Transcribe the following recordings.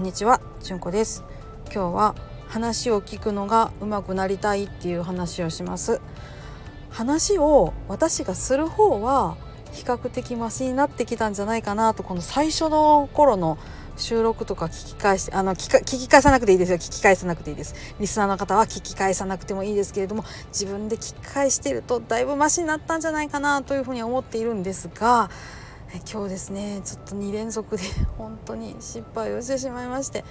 こんにちは、じゅんこです。今日は話を聞くのが上手くなりたいっていう話をします。話を私がする方は比較的マシになってきたんじゃないかなと、この最初の頃の収録とか聞き返さなくていいです。リスナーの方は聞き返さなくてもいいですけれども、自分で聞き返しているとだいぶマシになったんじゃないかなというふうに思っているんですが、今日ですね、ちょっと2連続で本当に失敗をしてしまいまして、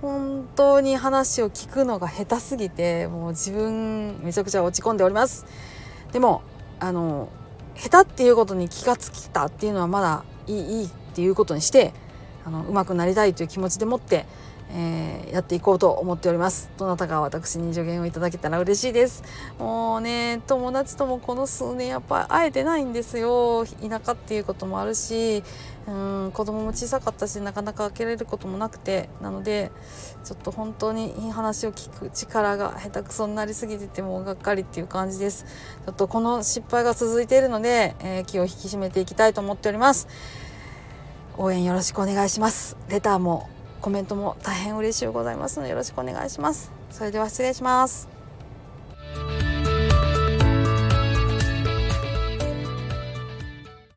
本当に話を聞くのが下手すぎて、もう自分めちゃくちゃ落ち込んでおります。でも下手っていうことに気がつきたっていうのはまだいいっていうことにして、上手くなりたいという気持ちでもって、やっていこうと思っております。どなたか私に助言をいただけたら嬉しいです。もうね、友達ともこの数年やっぱり会えてないんですよ。田舎っていうこともあるし、子供も小さかったし、なかなか開けれることもなくて、なのでちょっと本当にいい話を聞く力が下手くそになりすぎてて、もうがっかりっていう感じです。ちょっとこの失敗が続いているので、気を引き締めていきたいと思っております。応援よろしくお願いします。レターもコメントも大変嬉しいございますので、よろしくお願いします。それでは失礼します。